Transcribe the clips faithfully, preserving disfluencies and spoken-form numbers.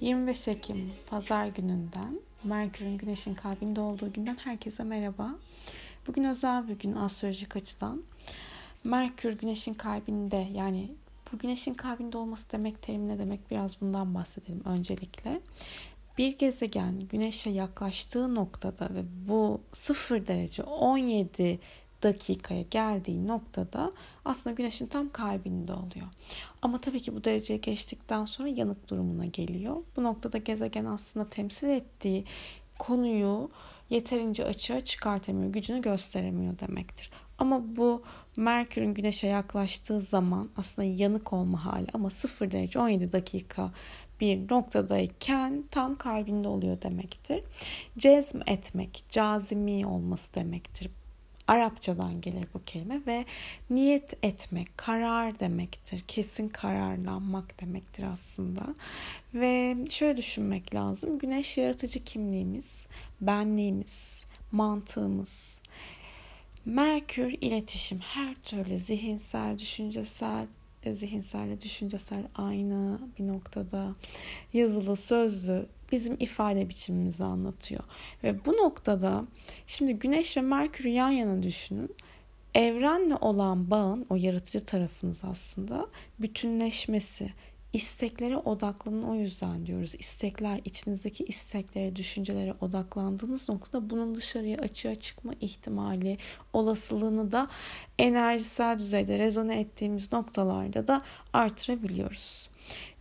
yirmi beş Ekim Pazar gününden, Merkür'ün Güneş'in kalbinde olduğu günden herkese merhaba. Bugün özel bir gün astrolojik açıdan. Merkür Güneş'in kalbinde, yani bu Güneş'in kalbinde olması demek, terim ne demek, biraz bundan bahsedelim öncelikle. Bir gezegen Güneş'e yaklaştığı noktada ve bu sıfır derece on yedi dakikaya geldiği noktada aslında Güneş'in tam kalbinde oluyor. Ama tabii ki bu dereceye geçtikten sonra yanık durumuna geliyor. Bu noktada gezegen aslında temsil ettiği konuyu yeterince açığa çıkartamıyor, gücünü gösteremiyor demektir. Ama bu Merkür'ün Güneş'e yaklaştığı zaman aslında yanık olma hali, ama sıfır derece on yedi dakika bir noktadayken tam kalbinde oluyor demektir. Cezm etmek, cazimi olması demektir. Arapçadan gelir bu kelime ve niyet etmek, karar demektir. Kesin kararlanmak demektir aslında. Ve şöyle düşünmek lazım. Güneş yaratıcı kimliğimiz, benliğimiz, mantığımız. Merkür iletişim, her türlü zihinsel, düşüncesel, zihinselle düşüncesel aynı bir noktada, yazılı, sözlü bizim ifade biçimimizi anlatıyor. Ve bu noktada şimdi Güneş ve Merkür'ü yan yana düşünün. Evrenle olan bağın, o yaratıcı tarafınız aslında bütünleşmesi, isteklere odaklanın, o yüzden diyoruz. İstekler, içinizdeki isteklere, düşüncelere odaklandığınız noktada bunun dışarıya açığa çıkma ihtimali, olasılığını da enerjisel düzeyde rezone ettiğimiz noktalarda da artırabiliyoruz.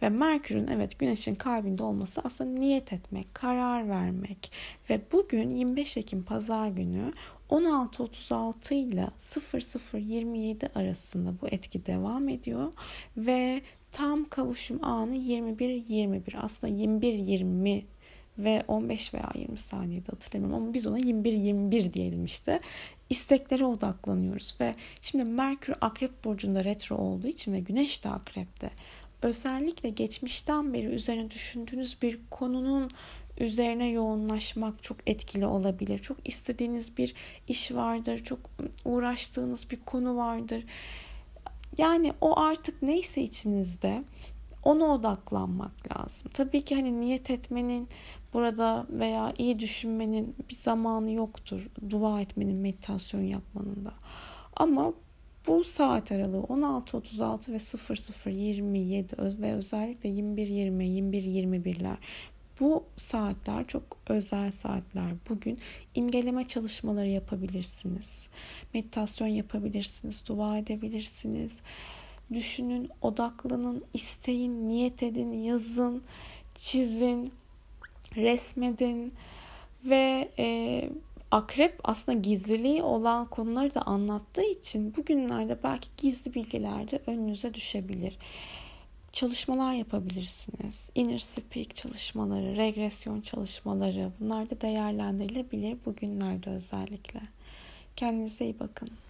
Ve Merkür'ün, evet, Güneş'in kalbinde olması aslında niyet etmek, karar vermek. Ve bugün yirmi beş Ekim Pazar günü on altı otuz altı ile sıfır sıfır yirmi yedi arasında bu etki devam ediyor ve tam kavuşum anı yirmi bir yirmi bir. Aslında yirmi bir yirmi ve on beş veya yirmi saniyede hatırlamıyorum ama biz ona yirmi bir yirmi bir diyelim işte. İsteklere odaklanıyoruz ve şimdi Merkür Akrep burcunda retro olduğu için ve Güneş de Akrep'te. Özellikle geçmişten beri üzerine düşündüğünüz bir konunun üzerine yoğunlaşmak çok etkili olabilir. Çok istediğiniz bir iş vardır, çok uğraştığınız bir konu vardır. Yani o artık neyse içinizde, ona odaklanmak lazım. Tabii ki hani niyet etmenin burada veya iyi düşünmenin bir zamanı yoktur. Dua etmenin, meditasyon yapmanın da. Ama bu saat aralığı on altı otuz altı ve sıfır sıfır yirmi yedi ve özellikle yirmi bir yirmi, yirmi bir yirmi birler. Bu saatler çok özel saatler. Bugün imgeleme çalışmaları yapabilirsiniz. Meditasyon yapabilirsiniz, dua edebilirsiniz. Düşünün, odaklanın, isteyin, niyet edin, yazın, çizin, resmedin ve e, Akrep aslında gizliliği olan konuları da anlattığı için bugünlerde belki gizli bilgiler de önünüze düşebilir. Çalışmalar yapabilirsiniz. Inner speak çalışmaları, regresyon çalışmaları, bunlar da değerlendirilebilir bugünlerde özellikle. Kendinize iyi bakın.